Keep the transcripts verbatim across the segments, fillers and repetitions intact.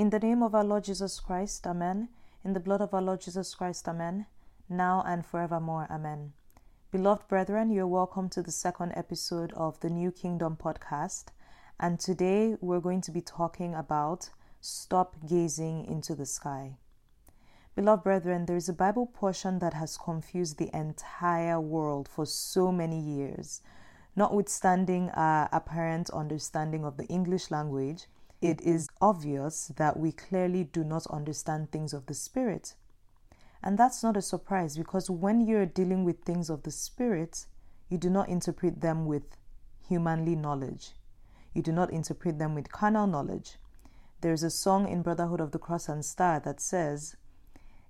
In the name of our Lord Jesus Christ, amen. In the blood of our Lord Jesus Christ, amen. Now and forevermore, amen. Beloved brethren, you're welcome to the second episode of the New Kingdom podcast. And today we're going to be talking about Stop Gazing into the Sky. Beloved brethren, there is a Bible portion that has confused the entire world for so many years. Notwithstanding our apparent understanding of the English language, it is obvious that we clearly do not understand things of the Spirit. And that's not a surprise, because when you're dealing with things of the Spirit, you do not interpret them with humanly knowledge. You do not interpret them with carnal knowledge. There's a song in Brotherhood of the Cross and Star that says,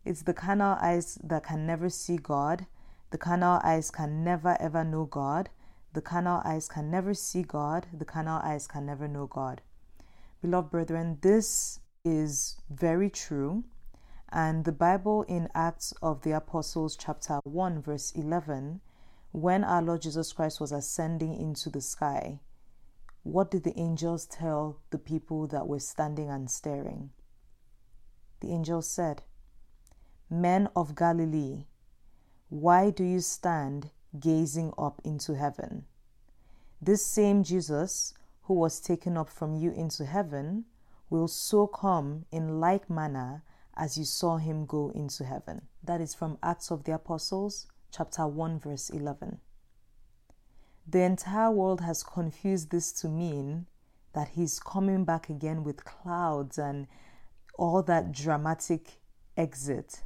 "It's the carnal eyes that can never see God. The carnal eyes can never ever know God. The carnal eyes can never see God. The carnal eyes can never know God." Beloved brethren, this is very true. And the Bible in Acts of the Apostles chapter one verse eleven, when our Lord Jesus Christ was ascending into the sky, what did the angels tell the people that were standing and staring? The angels said, "Men of Galilee, why do you stand gazing up into heaven? This same Jesus who was taken up from you into heaven will so come in like manner as you saw him go into heaven." That is from Acts of the Apostles, chapter one, verse eleven. The entire world has confused this to mean that he's coming back again with clouds and all that dramatic exit.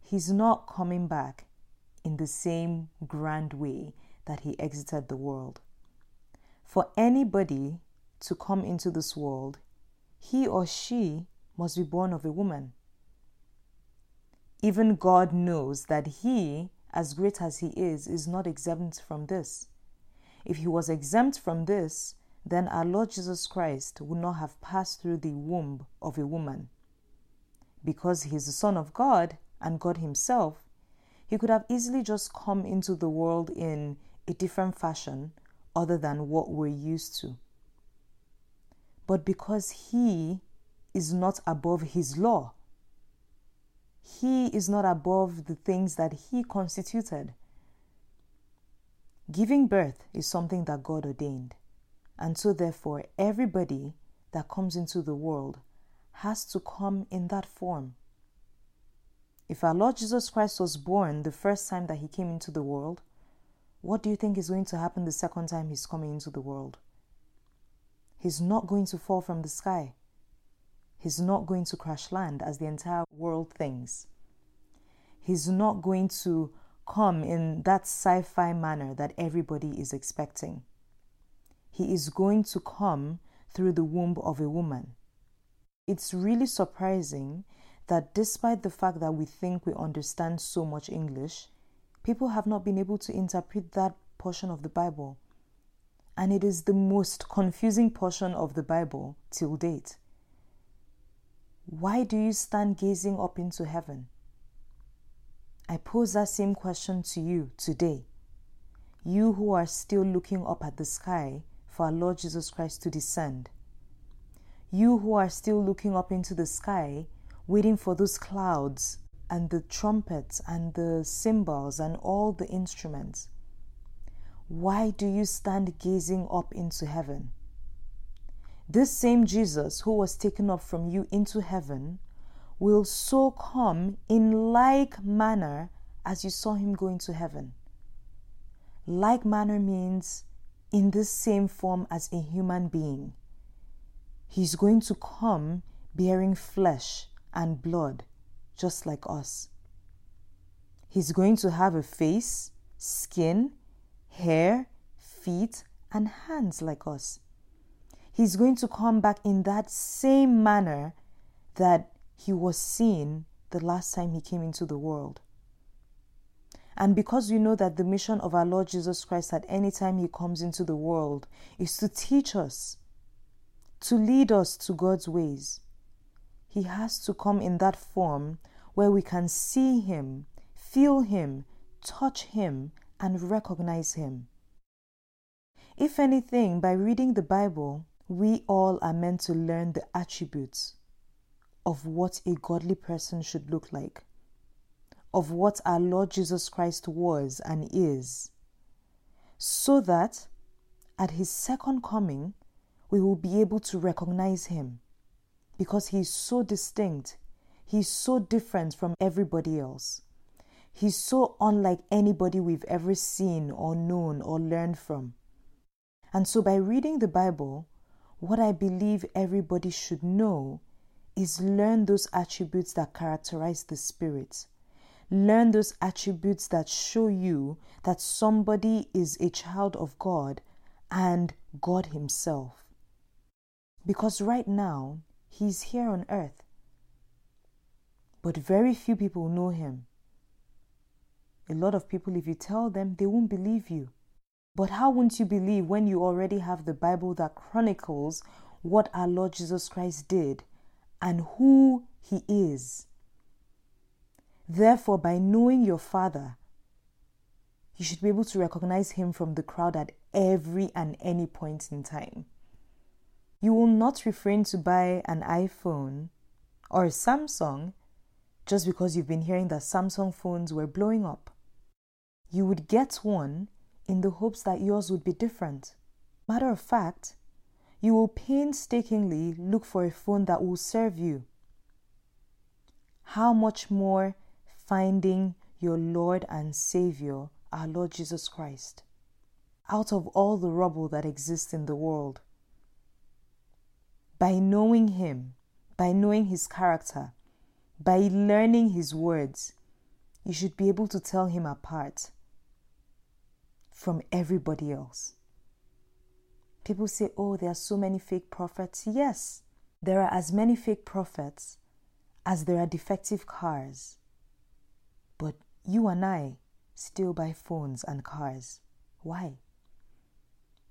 He's not coming back in the same grand way that he exited the world. For anybody to come into this world, he or she must be born of a woman. Even God knows that he, as great as he is, is not exempt from this. If he was exempt from this, then our Lord Jesus Christ would not have passed through the womb of a woman. Because he is the Son of God and God himself, he could have easily just come into the world in a different fashion other than what we're used to. But because he is not above his law, he is not above the things that he constituted. Giving birth is something that God ordained. And so therefore, everybody that comes into the world has to come in that form. If our Lord Jesus Christ was born the first time that he came into the world, what do you think is going to happen the second time he's coming into the world? He's not going to fall from the sky. He's not going to crash land as the entire world thinks. He's not going to come in that sci-fi manner that everybody is expecting. He is going to come through the womb of a woman. It's really surprising that despite the fact that we think we understand so much English, people have not been able to interpret that portion of the Bible. And it is the most confusing portion of the Bible till date. Why do you stand gazing up into heaven? I pose that same question to you today. You who are still looking up at the sky for our Lord Jesus Christ to descend. You who are still looking up into the sky, waiting for those clouds and the trumpets and the cymbals and all the instruments. Why do you stand gazing up into heaven? This same Jesus who was taken up from you into heaven will so come in like manner as you saw him go into heaven. Like manner means in the same form as a human being. He's going to come bearing flesh and blood, just like us. He's going to have a face, skin, hair, feet, and hands like us. He's going to come back in that same manner that he was seen the last time he came into the world. And because we know that the mission of our Lord Jesus Christ at any time he comes into the world is to teach us, to lead us to God's ways, he has to come in that form where we can see him, feel him, touch him, and recognize him. If anything, by reading the Bible, we all are meant to learn the attributes of what a godly person should look like, of what our Lord Jesus Christ was and is, so that at his second coming, we will be able to recognize him, because he is so distinct, he is so different from everybody else. He's so unlike anybody we've ever seen or known or learned from. And so by reading the Bible, what I believe everybody should know is learn those attributes that characterize the Spirit. Learn those attributes that show you that somebody is a child of God and God himself. Because right now, he's here on earth, but very few people know him. A lot of people, if you tell them, they won't believe you. But how won't you believe when you already have the Bible that chronicles what our Lord Jesus Christ did and who he is? Therefore, by knowing your Father, you should be able to recognize him from the crowd at every and any point in time. You will not refrain to buy an iPhone or a Samsung just because you've been hearing that Samsung phones were blowing up. You would get one in the hopes that yours would be different. Matter of fact, you will painstakingly look for a phone that will serve you. How much more finding your Lord and Savior, our Lord Jesus Christ, out of all the rubble that exists in the world. By knowing him, by knowing his character, by learning his words, you should be able to tell him apart from everybody else. People say, oh, there are so many fake prophets. Yes, there are as many fake prophets as there are defective cars. But you and I still buy phones and cars. Why?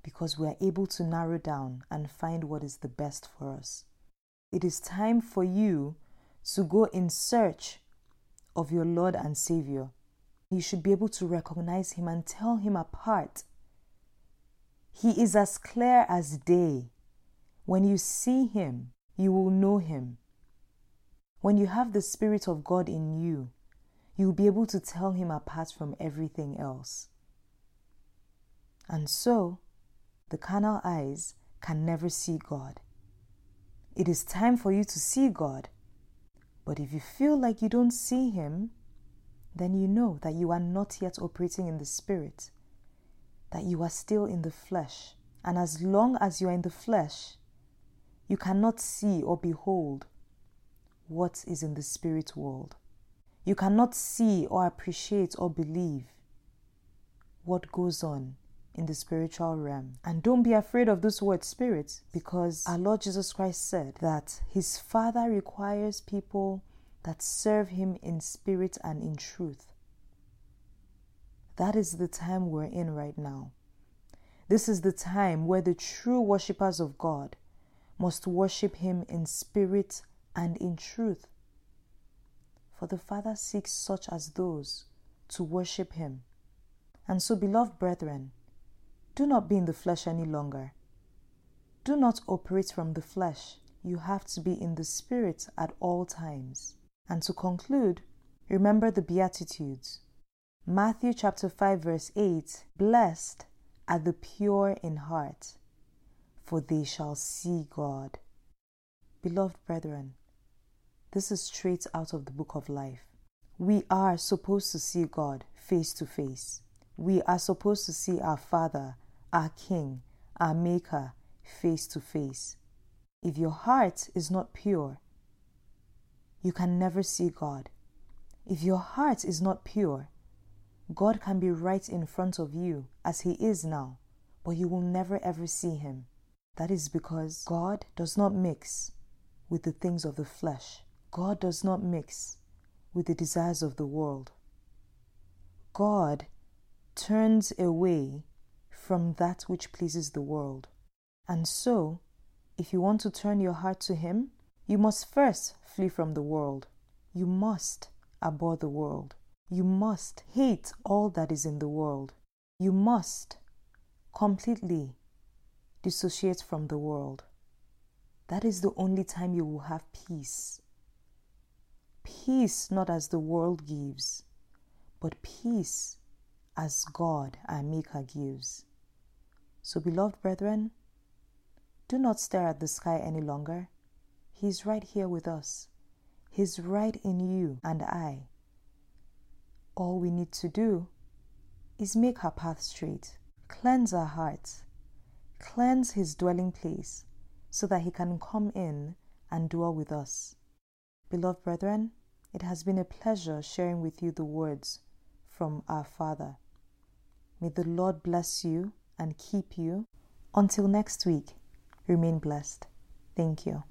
Because we are able to narrow down and find what is the best for us. It is time for you to go in search of your Lord and Savior. You should be able to recognize him and tell him apart. He is as clear as day. When you see him, you will know him. When you have the Spirit of God in you, you will be able to tell him apart from everything else. And so, the carnal eyes can never see God. It is time for you to see God. But if you feel like you don't see him, then you know that you are not yet operating in the Spirit, that you are still in the flesh. And as long as you are in the flesh, you cannot see or behold what is in the spirit world. You cannot see or appreciate or believe what goes on in the spiritual realm. And don't be afraid of this word spirit, because our Lord Jesus Christ said that his Father requires people that serve him in spirit and in truth. That is the time we're in right now. This is the time where the true worshippers of God must worship him in spirit and in truth. For the Father seeks such as those to worship him. And so, beloved brethren, do not be in the flesh any longer. Do not operate from the flesh. You have to be in the Spirit at all times. And to conclude, remember the Beatitudes. Matthew chapter five verse eight, blessed are the pure in heart, for they shall see God. Beloved brethren, this is straight out of the book of life. We are supposed to see God face to face. We are supposed to see our Father, our King, our Maker, face to face. If your heart is not pure, you can never see God. If your heart is not pure, God can be right in front of you as he is now, but you will never ever see him. That is because God does not mix with the things of the flesh. God does not mix with the desires of the world. God turns away from that which pleases the world. And so, if you want to turn your heart to him, you must first flee from the world. You must abhor the world. You must hate all that is in the world. You must completely dissociate from the world. That is the only time you will have peace. peace not as the world gives, but peace as God our Maker gives. So, beloved brethren, do not stare at the sky any longer. He's right here with us. He's right in you and I. All we need to do is make our path straight, cleanse our hearts, cleanse His dwelling place, so that He can come in and dwell with us. Beloved brethren, it has been a pleasure sharing with you the words from our Father. May the Lord bless you and keep you. Until next week, remain blessed. Thank you.